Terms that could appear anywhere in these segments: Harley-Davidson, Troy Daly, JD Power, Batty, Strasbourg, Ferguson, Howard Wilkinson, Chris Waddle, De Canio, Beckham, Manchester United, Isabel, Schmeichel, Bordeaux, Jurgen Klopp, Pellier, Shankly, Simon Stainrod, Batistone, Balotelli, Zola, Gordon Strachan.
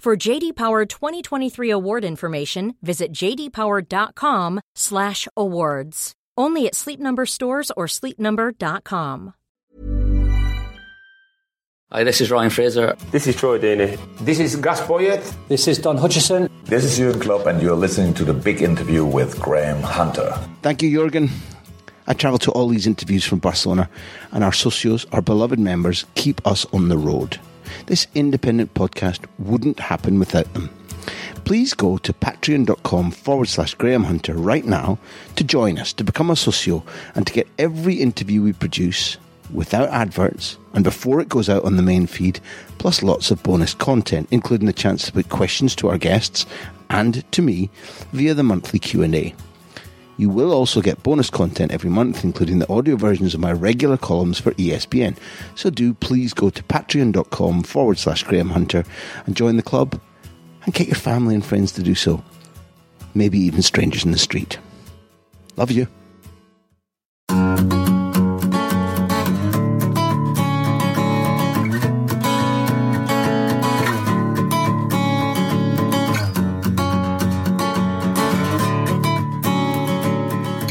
For JD Power 2023 award information, visit jdpower.com/awards. Only at Sleep Number stores or sleepnumber.com. Hi, this is Ryan Fraser. This is Troy Daly. This is Gaspoyet. This is Don Hutchison. This is Jurgen Klopp, and you're listening to The Big Interview with Graham Hunter. Thank you, Jurgen. I travel to all these interviews from Barcelona, and our socios, our beloved members, keep us on the road. This independent podcast wouldn't happen without them. Please go to patreon.com/Graham Hunter right now to join us, to become a socio, and to get every interview we produce without adverts and before it goes out on the main feed, plus lots of bonus content, including the chance to put questions to our guests and to me via the monthly Q&A. You will also get bonus content every month, including the audio versions of my regular columns for ESPN. So do please go to patreon.com/Graham Hunter and join the club and get your family and friends to do so. Maybe even strangers in the street. Love you.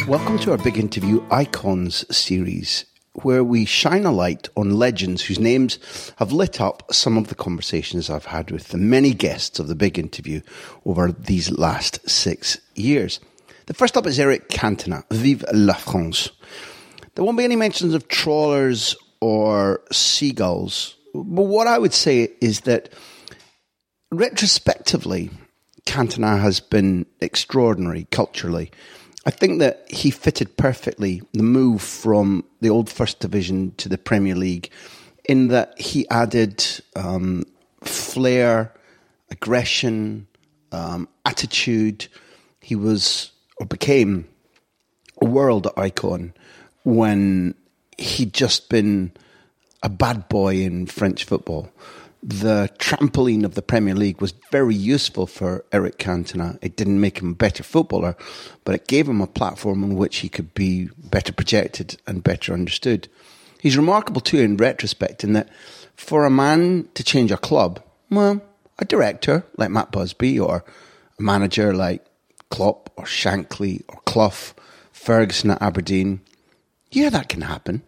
Welcome to our Big Interview Icons series, where we shine a light on legends whose names have lit up some of the conversations I've had with the many guests of the Big Interview over these last 6 years. The first up is Eric Cantona, Vive la France. There won't be any mentions of trawlers or seagulls, but what I would say is that retrospectively, Cantona has been extraordinary culturally. I think that he fitted perfectly the move from the old First Division to the Premier League in that he added flair, aggression, attitude. He was or became a world icon when he'd just been a bad boy in French football. The trampoline of the Premier League was very useful for Eric Cantona. It didn't make him a better footballer, but it gave him a platform on which he could be better projected and better understood. He's remarkable too in retrospect in that for a man to change a club, well, a director like Matt Busby or a manager like Klopp or Shankly or Clough, Ferguson at Aberdeen, yeah, that can happen.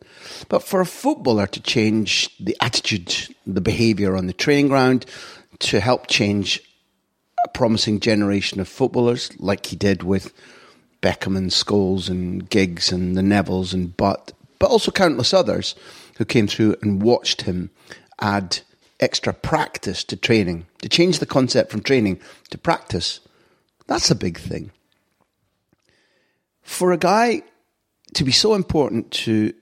But for a footballer to change the attitude, the behaviour on the training ground, to help change a promising generation of footballers, like he did with Beckham and Scholes and Giggs and the Nevilles and Butt, but also countless others who came through and watched him add extra practice to training, to change the concept from training to practice, that's a big thing. For a guy to be so important to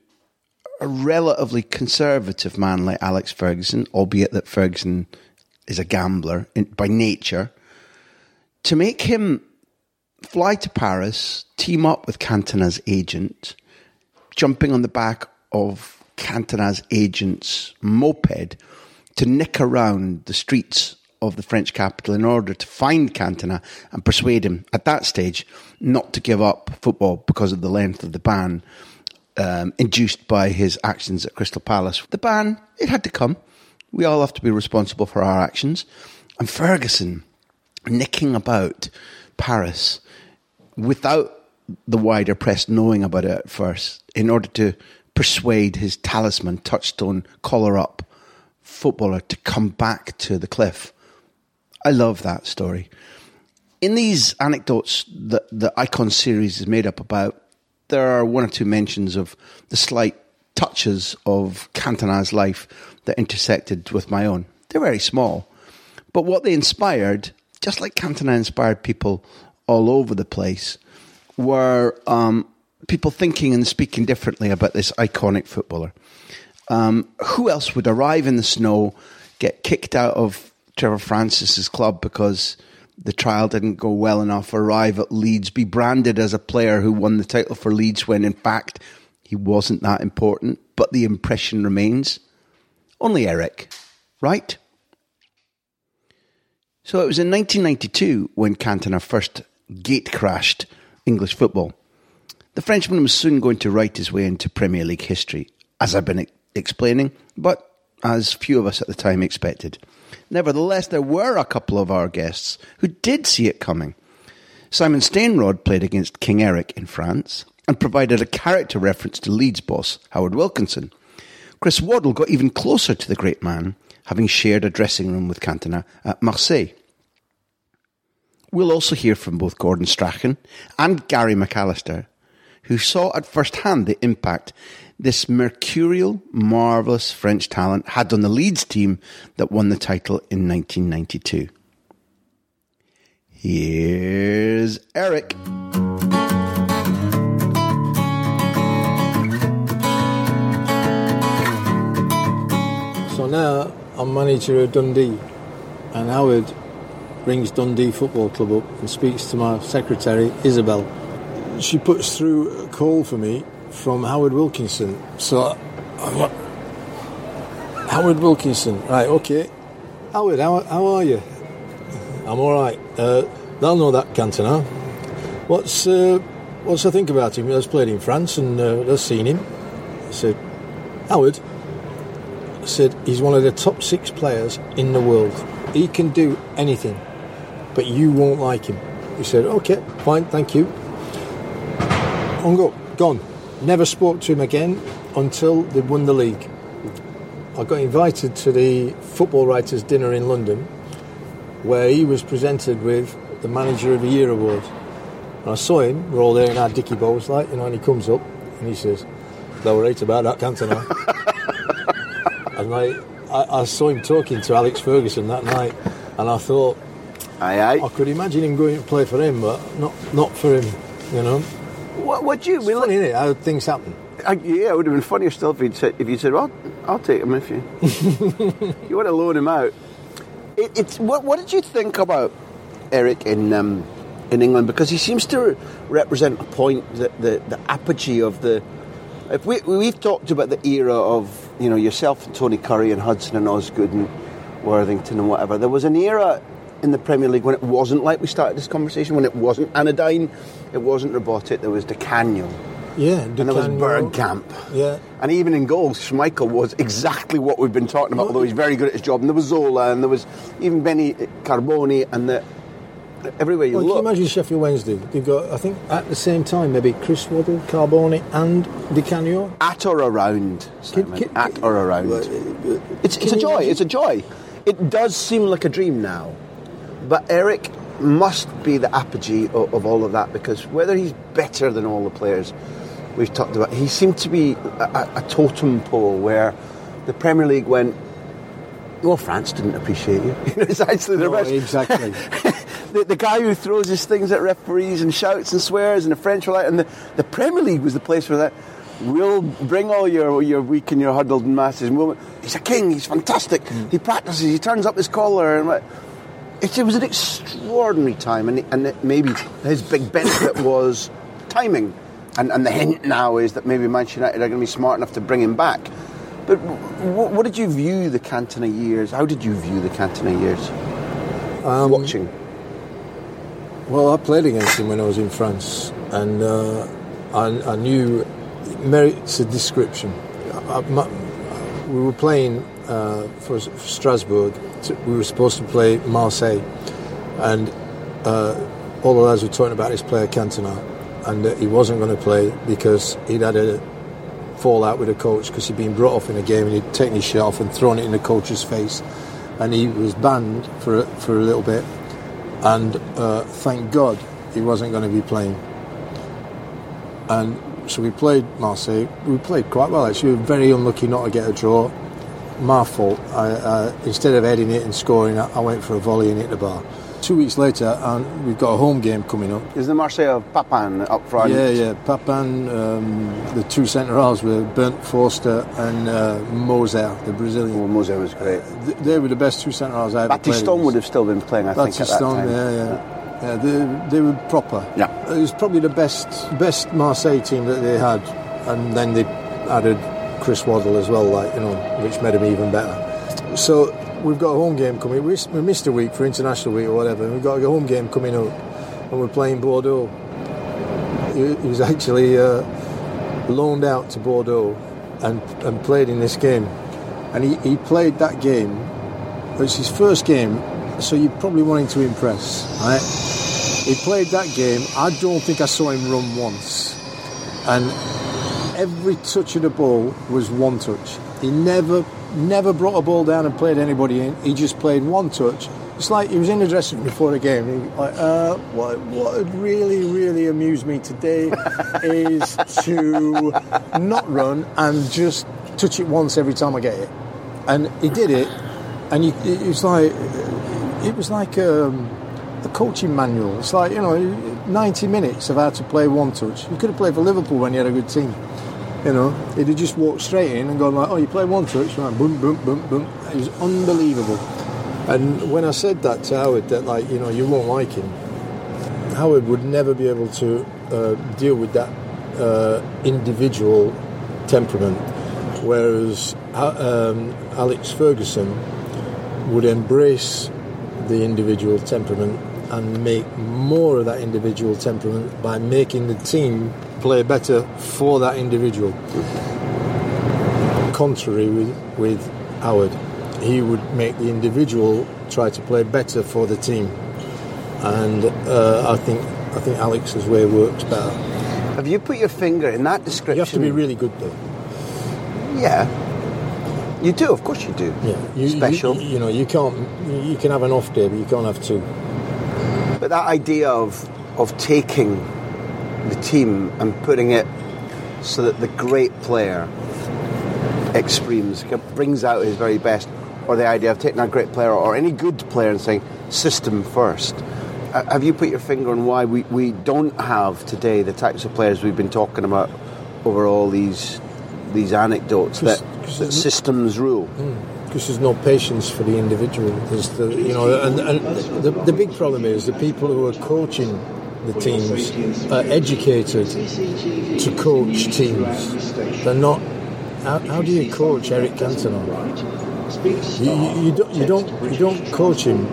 a relatively conservative man like Alex Ferguson, albeit that Ferguson is a gambler by nature, to make him fly to Paris, team up with Cantona's agent, jumping on the back of Cantona's agent's moped to nick around the streets of the French capital in order to find Cantona and persuade him at that stage not to give up football because of the length of the ban induced by his actions at Crystal Palace. The ban, it had to come. We all have to be responsible for our actions. And Ferguson nicking about Paris without the wider press knowing about it at first in order to persuade his talisman, touchstone, collar-up footballer to come back to the cliff. I love that story. In these anecdotes that the Icon series is made up about, there are one or two mentions of the slight touches of Cantona's life that intersected with my own. They're very small, but what they inspired, just like Cantona inspired people all over the place, were people thinking and speaking differently about this iconic footballer. Who else would arrive in the snow, get kicked out of Trevor Francis's club because the trial didn't go well enough, arrive at Leeds, be branded as a player who won the title for Leeds when, in fact, he wasn't that important, but the impression remains? Only Eric, right? So it was in 1992 when Cantona first gate-crashed English football. The Frenchman was soon going to write his way into Premier League history, as I've been explaining, but as few of us at the time expected. Nevertheless, there were a couple of our guests who did see it coming. Simon Stainrod played against King Eric in France and provided a character reference to Leeds boss Howard Wilkinson. Chris Waddle got even closer to the great man, having shared a dressing room with Cantona at Marseille. We'll also hear from both Gordon Strachan and Gary McAllister, who saw at first hand the impact this mercurial, marvellous French talent had on the Leeds team that won the title in 1992. Here's Eric. So now I'm manager of Dundee, and Howard brings Dundee Football Club up and speaks to my secretary, Isabel. She puts through a call for me from Howard Wilkinson. So I'm like, Howard Wilkinson, right, okay. Howard, how are you? I'm all right. They'll know that, Cantona. What's I think about him? He's played in France and I've seen him. I said, Howard, I said, he's one of the top six players in the world. He can do anything, but you won't like him. He said, okay, fine, thank you. On go, gone. Never spoke to him again until they won the league. I got invited to the Football Writers' Dinner in London, where he was presented with the Manager of the Year award. And I saw him, we're all there in our dicky bows, like, you know, and he comes up and he says, they were right about that, Cantona. And I saw him talking to Alex Ferguson that night, and I thought, aye. I could imagine him going to play for him, but not for him, you know. What you? It's funny, isn't it? How things happen. Yeah, it would have been funnier still if you said, "Well, I'll take him if you." You want to loan him out? It's what did you think about Eric in England? Because he seems to represent a point that the apogee of the. If we've talked about the era of, you know, yourself and Tony Curry and Hudson and Osgood and Worthington and whatever. There was an era in the Premier League when it wasn't like we started this conversation, when it wasn't anodyne, it wasn't robotic, there was De Canio. Yeah, and there was Bergkamp. Yeah. And even in goals, Schmeichel was exactly what we've been talking about, although he's very good at his job. And there was Zola, and there was even Benny Carboni, and everywhere you look. Can you imagine Sheffield Wednesday? They've got, I think, at the same time, maybe Chris Waddle, Carboni and De Canio. At or around, Simon. At or around. It's a joy. It does seem like a dream now. But Eric must be the apogee of all of that, because whether he's better than all the players we've talked about, he seemed to be a totem pole where the Premier League went, well, France didn't appreciate you. It's actually the rest. Exactly. the guy who throws his things at referees and shouts and swears, and the French were like, and the Premier League was the place where that, we'll bring all your weak and your huddled masses. He's a king, he's fantastic, he practices, he turns up his collar and what. It was an extraordinary time, and maybe his big benefit was timing. And the hint now is that maybe Manchester United are going to be smart enough to bring him back. But what did you view the Cantona years? How did you view the Cantona years? Watching. Well, I played against him when I was in France, and I knew it merits a description. We were playing for Strasbourg. We were supposed to play Marseille, and all the lads were talking about this player Cantona, and he wasn't going to play because he'd had a fallout with a coach because he'd been brought off in a game and he'd taken his shirt off and thrown it in the coach's face, and he was banned for a little bit. And thank God he wasn't going to be playing. And so we played Marseille. We played quite well, actually. We were very unlucky not to get a draw. My fault. I instead of heading it and scoring, I went for a volley and hit the bar. 2 weeks later, and we've got a home game coming up. Is the Marseille of Papin up front? Yeah. Papin, the two centre-halves were Bernd Forster and Moser, the Brazilian. Oh, Moser was great. They were the best two centre-halves I ever played. Batistone would have still been playing, I think, at that time. They were proper. Yeah. It was probably the best Marseille team that they had. And then they added Chris Waddle as well, which made him even better. So we've got a home game coming. We missed a week for international week or whatever. We've got a home game coming up, and we're playing Bordeaux. He was actually loaned out to Bordeaux and played in this game. And he played that game. It's his first game, so you're probably wanting to impress, right? He played that game. I don't think I saw him run once. And every touch of the ball was one touch. He never brought a ball down and played anybody in. He just played one touch. It's like he was in the dressing room before the game. He was like, what would really, really amuse me today is to not run and just touch it once every time I get it. And he did it, and it was like a coaching manual. It's like, 90 minutes of how to play one touch. You could have played for Liverpool when you had a good team. He'd have just walked straight in and gone like, oh, you play one touch, like, boom, boom, boom, boom. It was unbelievable. And when I said that to Howard, that you won't like him, Howard would never be able to deal with that individual temperament, whereas Alex Ferguson would embrace the individual temperament and make more of that individual temperament by making the team play better for that individual. Contrary with Howard, he would make the individual try to play better for the team, and I think Alex's way works better. Have you put your finger in that description? You have to be really good, though. Yeah, you do. Of course, you do. Yeah, special. You can't. You can have an off day, but you can't have two. But that idea of taking the team and putting it so that the great player brings out his very best, or the idea of taking a great player or any good player and saying system first. Have you put your finger on why we don't have today the types of players we've been talking about over all these anecdotes, that systems rule? Because there's no patience for the individual. The big problem is the people who are coaching the teams are educated to coach teams. They're not. How do you coach Eric Cantona? You don't coach him.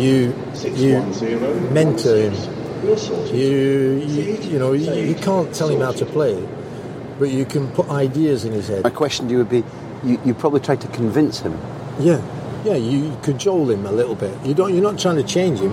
You mentor him. You can't tell him how to play, but you can put ideas in his head. My question to you would be: you probably tried to convince him. Yeah. You cajole him a little bit. You're not trying to change him.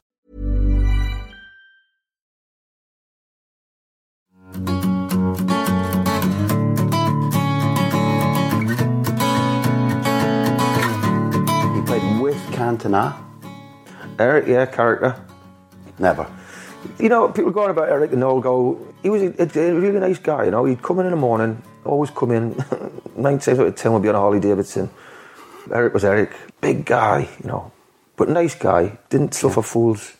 He played with Cantona. Eric, yeah, character. Never. You know, people going about Eric and all go, he was a really nice guy, you know. He'd come in the morning, always come in. 9 times out of 10 would be on a Harley Davidson. Eric was Eric. Big guy, you know. But nice guy. Didn't suffer fools.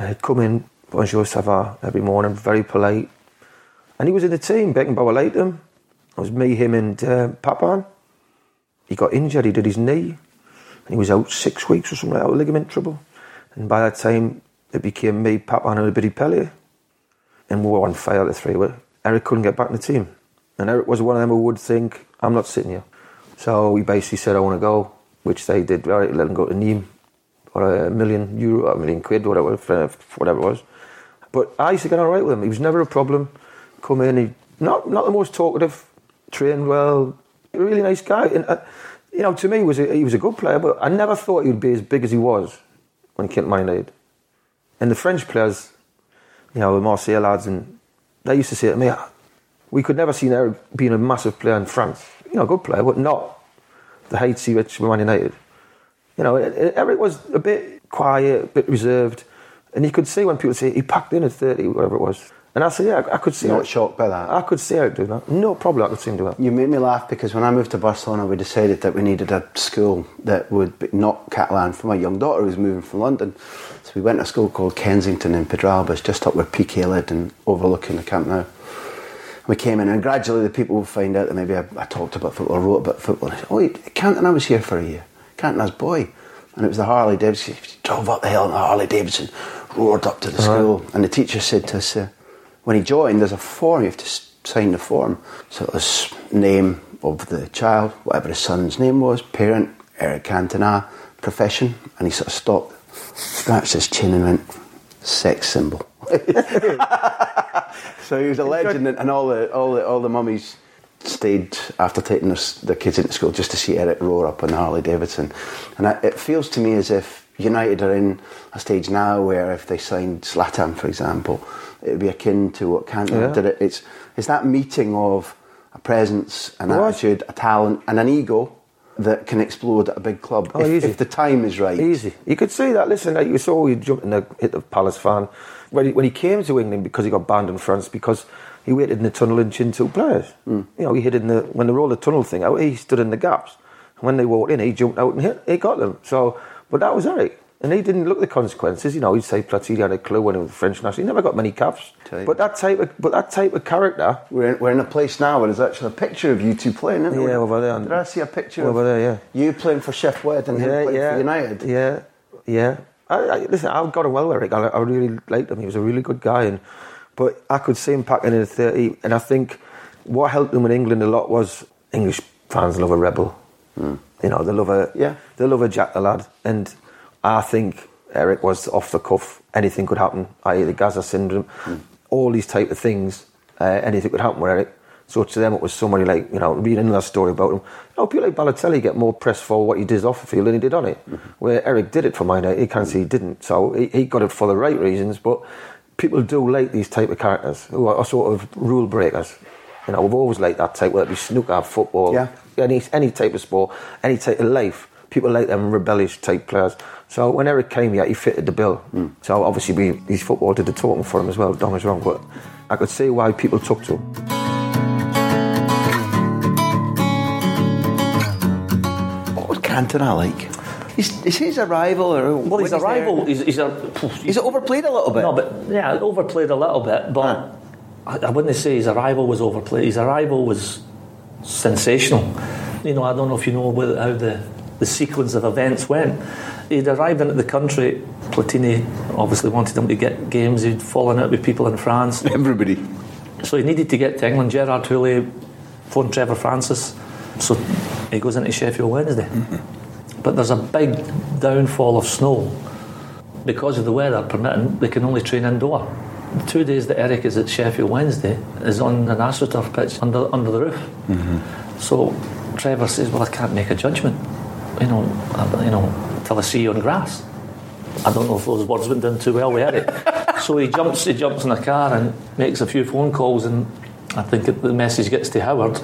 He'd come in, bonjour, ça va, every morning. Very polite. And he was in the team. Beckham liked him. It was me, him and Papin. He got injured. He did his knee. And he was out 6 weeks or something, out of ligament trouble. And by that time, it became me, Papin and a bitty Pellier. And we were on fire the three. Eric couldn't get back in the team. And Eric was one of them who would think, I'm not sitting here. So he basically said, I want to go, which they did. All right, let him go to Nîmes for €1 million, £1 million, whatever it was. But I used to get all right with him. He was never a problem. Come in, he not the most talkative, trained well, really nice guy. And you know, to me, he was a good player, but I never thought he'd be as big as he was when he came to my age. And the French players, you know, the Marseille lads, and they used to say to me, we could never see Eric being a massive player in France. You know, a good player, but not the heights he reached with Man United. You know, Eric was a bit quiet, a bit reserved, and you could see when people say he packed in at 30, whatever it was. And I said, yeah, I could see. You're not shocked by that? I could see Eric do that. No problem, I could see him do that. You made me laugh because when I moved to Barcelona, we decided that we needed a school that would be not Catalan for my young daughter who was moving from London. So we went to a school called Kensington in Pedralbes, just up where PK lived and overlooking the Camp Nou. We came in and gradually the people would find out that maybe I talked about football or wrote about football. And I said, oh, Cantona was here for a year. Cantona's boy. And it was the Harley Davidson. He drove up the hill in the Harley Davidson, roared up to the school. And the teacher said to us, when he joined, there's a form, you have to sign the form. So it was name of the child, whatever his son's name was, parent, Eric Cantona, profession, and he sort of stopped, scratched his chin and went, sex symbol. So he was a legend, and all the mummies stayed after taking their kids into school just to see Eric roar up on the Harley Davidson. And it feels to me as if United are in a stage now where if they signed Zlatan, for example, it would be akin to what Cantona did. It's that meeting of a presence, an attitude, a talent and an ego that can explode at a big club if the time is right. Easy. You could see that. Listen, like you saw, he jumped in hit the Palace fan. When he came to England, because he got banned in France, because he waited in the tunnel and chinned two players. Mm. You know, he hid in when they rolled the tunnel thing out, he stood in the gaps. And when they walked in, he jumped out and hit. He got them. So... But that was Eric. And he didn't look at the consequences. You know, he'd say Platini had a clue when he was French national. He never got many caps. But that type of character... We're in a place now where there's actually a picture of you two playing, isn't there? Yeah, over there. Did I see a picture over there, yeah. You playing for Sheffield Wednesday and him playing for United? Yeah, yeah. Listen, I got on well with Eric. I really liked him. He was a really good guy. But I could see him packing in at 30. And I think what helped him in England a lot was English fans love a rebel. Mm. You know, they love a Jack the lad. And I think Eric was off the cuff. Anything could happen, i.e. the Gaza syndrome, all these type of things. Anything could happen with Eric. So to them it was somebody like, you know, reading that story about him. You know, people like Balotelli get more press for what he did off the field than he did on it. Mm-hmm. Where Eric did it for mine, he can't say he didn't. So he got it for the right reasons, but people do like these type of characters who are sort of rule breakers. You know, we've always liked that type, whether it be snooker, football, any type of sport, any type of life. People like them rebellious type players. So when Eric came here, he fitted the bill. Mm. So obviously his football did the talking for him as well, Don was wrong, but I could see why people took to him. What was Cantona like? Is his arrival or... Well, his arrival is it overplayed a little bit? No, but yeah, overplayed a little bit, but... I wouldn't say his arrival was overplayed. His arrival was sensational. You know, I don't know if you know how the sequence of events went. He'd arrived into the country. Platini obviously wanted him to get games. He'd fallen out with people in France. Everybody. So he needed to get to England. Gerard Hooley phoned Trevor Francis, so he goes into Sheffield Wednesday. Mm-hmm. But there's a big downfall of snow because of the weather permitting. They can only train indoor. The 2 days that Eric is at Sheffield Wednesday is on an AstroTurf pitch under the roof. Mm-hmm. So Trevor says, "Well, I can't make a judgment, till I see you on grass." I don't know if those words went down too well with Eric. So he jumps in a car and makes a few phone calls, and I think the message gets to Howard.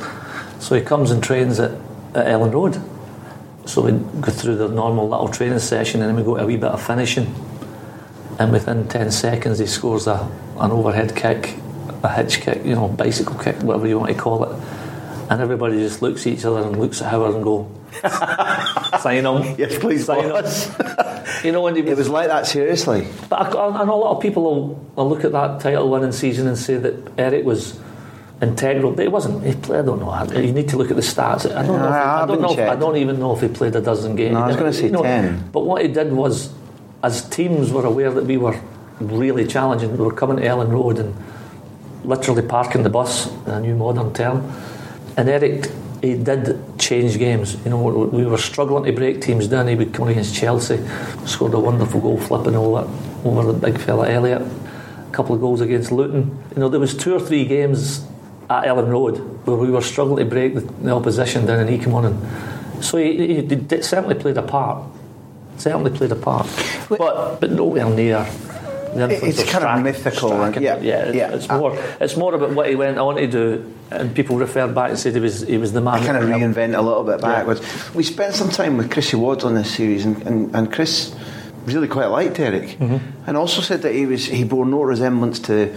So he comes and trains at Ellen Road. So we go through the normal little training session, and then we go to a wee bit of finishing. And within 10 seconds, he scores an overhead kick, a hitch kick, bicycle kick, whatever you want to call it. And everybody just looks at each other and looks at Howard and go, "Sign on." Yes, please, sign on. It was like that, seriously. But I know a lot of people will look at that title winning season and say that Eric was integral, but he wasn't. He played, I don't know. You need to look at the stats. I don't even know if he played a dozen games. No, I was going to say 10. But what he did was, as teams were aware that we were really challenging, we were coming to Ellen Road and literally parking the bus, in a new modern term. And Eric, he did change games. We were struggling to break teams down. He would come against Chelsea, scored a wonderful goal flipping over the big fella Elliott. A couple of goals against Luton. There was 2 or 3 games at Ellen Road where we were struggling to break the opposition down, and he came on. And so he certainly played a part. But nowhere near. It's kind of mythical, right? Yeah. It's more about what he went on to do, and people referred back and said he was the man. I kind of reinvent a little bit backwards. Yeah. We spent some time with Chris Waddle on this series, and Chris really quite liked Eric, mm-hmm. and also said that he bore no resemblance to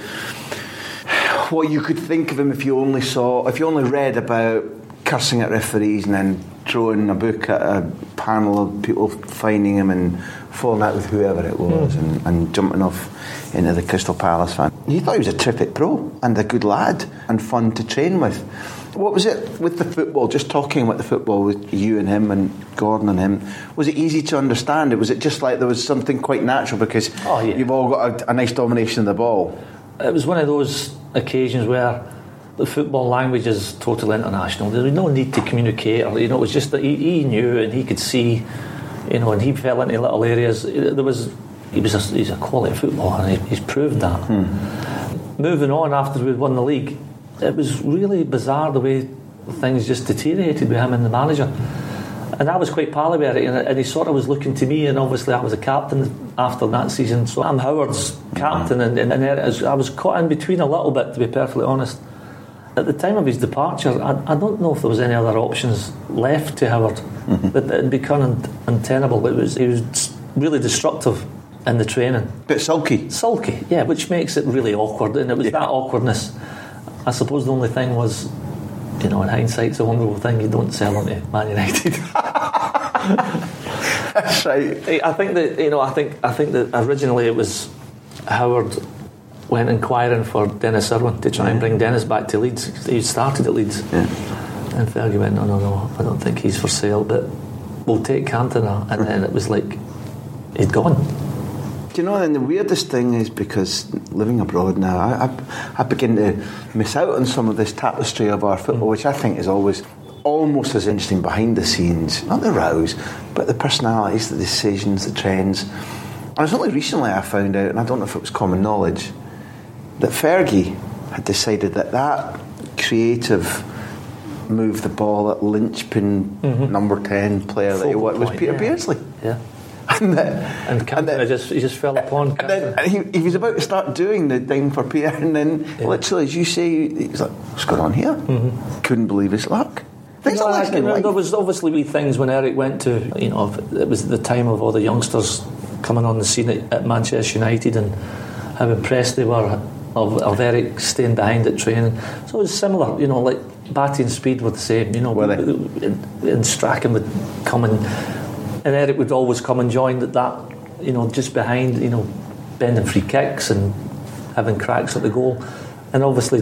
what you could think of him if you only read about cursing at referees and then throwing a book at a panel of people finding him and falling out with whoever it was and jumping off into the Crystal Palace fan. He thought he was a terrific pro and a good lad and fun to train with. What was it with the football, just talking about the football with you and him and Gordon and him, was it easy to understand? Was it just like there was something quite natural because you've all got a nice domination of the ball? It was one of those occasions where the football language is totally international. There was no need to communicate. It was just that he knew and he could see, and he fell into little areas. He's a quality footballer, and he's proved that. Hmm. Moving on after we'd won the league, it was really bizarre the way things just deteriorated with him and the manager. And I was quite pally with it, and he sort of was looking to me, and obviously I was a captain after that season, so I'm Howard's captain, and I was caught in between a little bit, to be perfectly honest. At the time of his departure, I don't know if there was any other options left to Howard. Mm-hmm. But it'd become untenable. He was really destructive in the training. But sulky. Sulky, yeah, which makes it really awkward. And it was that awkwardness. I suppose the only thing was, in hindsight, it's a wonderful thing, you don't sell him to Man United. That's right. I think that originally it was Howard went inquiring for Dennis Irwin to try and bring Dennis back to Leeds. He started at Leeds, and Fergie went, no, I don't think he's for sale, but we'll take Cantona. And then it was like he'd gone. Do you know, then the weirdest thing is, because living abroad now, I begin to miss out on some of this tapestry of our football, which I think is always almost as interesting behind the scenes, not the rows, but the personalities, the decisions, the trends. And it's only recently I found out, and I don't know if it was common knowledge, that Fergie had decided that creative move the ball at linchpin number 10 player that he worked with, Peter Beardsley. Yeah. And he just fell upon. And then he was about to start doing the thing for Peter, and then literally, as you say, he was like, "What's going on here?" Mm-hmm. Couldn't believe his luck. There was obviously wee things when Eric went to, it was the time of all the youngsters coming on the scene at Manchester United and how impressed they were of Eric staying behind at training. So it was similar, like Batty and Speed were the same, and Strachan would come and Eric would always come and join just behind, bending free kicks and having cracks at the goal. And obviously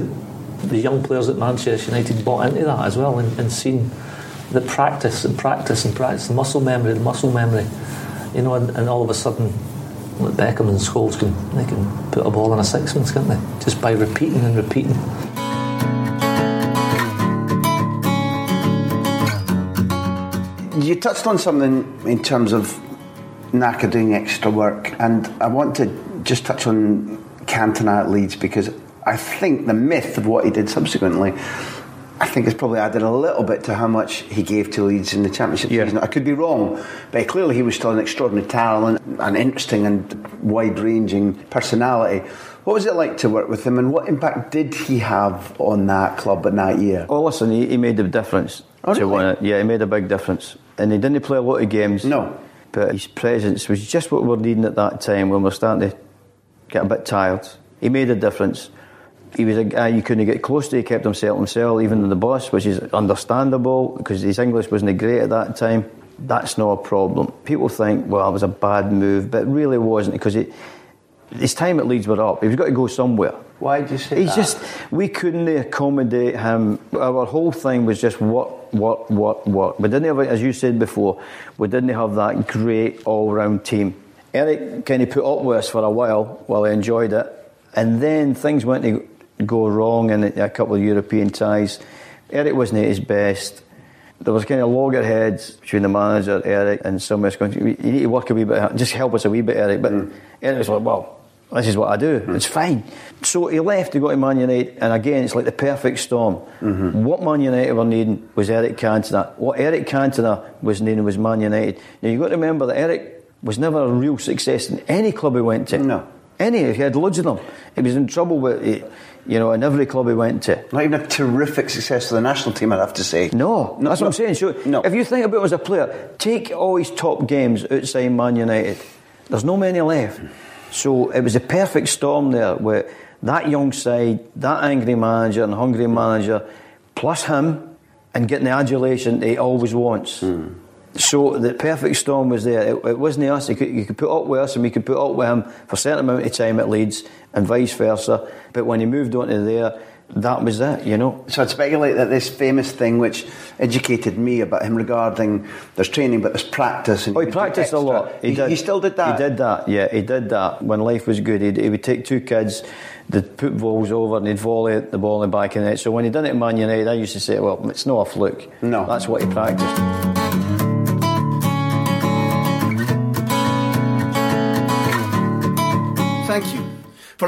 the young players at Manchester United bought into that as well and seen the practice and practice and practice, the muscle memory, and all of a sudden Look, Beckham and Scholes, they can put a ball in a sixpence, can't they? Just by repeating and repeating. You touched on something in terms of Naka doing extra work, and I want to just touch on Cantona at Leeds, because I think the myth of what he did subsequently, I think it's probably added a little bit to how much he gave to Leeds in the Championship season. I could be wrong, but clearly he was still an extraordinary talent, an interesting and wide-ranging personality. What was it like to work with him, and what impact did he have on that club in that year? Well, listen, he made a difference. Oh, really? He made a big difference. And he didn't play a lot of games. No. But his presence was just what we were needing at that time when we were starting to get a bit tired. He made a difference. He was a guy you couldn't get close to. He kept himself, even in the bus, which is understandable because his English wasn't great at that time. That's not a problem. People think, well, it was a bad move, but it really wasn't, because his time at Leeds were up. He was got to go somewhere. Why did you say that? We couldn't accommodate him. Our whole thing was just what. We didn't have, as you said before, we didn't have that great all-round team. Eric kind of put up with us for a while he enjoyed it. And then things went to go wrong in a couple of European ties. Eric wasn't at his best. There was kind of loggerheads between the manager, Eric, and some of us going, you need to work a wee bit, just help us a wee bit, Eric. But Eric was like, well, this is what I do, it's fine. So he left to go to Man United, and again, it's like the perfect storm. Mm-hmm. What Man United were needing was Eric Cantona. What Eric Cantona was needing was Man United. Now, you've got to remember that Eric was never a real success in any club he went to. No. He had loads of them. He was in trouble with it, in every club he went to. Not even a terrific success for the national team, I'd have to say. No, that's what I'm saying. So if you think about him as a player, take all his top games outside Man United. There's no many left. So it was a perfect storm there with that young side, that angry manager and hungry manager, plus him, and getting the adulation that he always wants. Mm. So the perfect storm was there. It wasn't us. You could put up with us, and we could put up with him for a certain amount of time at Leeds and vice versa. But when he moved on to there, that was it, So I'd speculate that this famous thing which educated me about him regarding there's training, but there's practice. And he practiced a lot. He still did that? He did that, yeah. He did that. When life was good, he would take two kids, they'd put balls over and he'd volley the ball in the back of the net. So when he done it at Man United, I used to say, well, it's not a fluke. No. That's what he practiced. Thank you for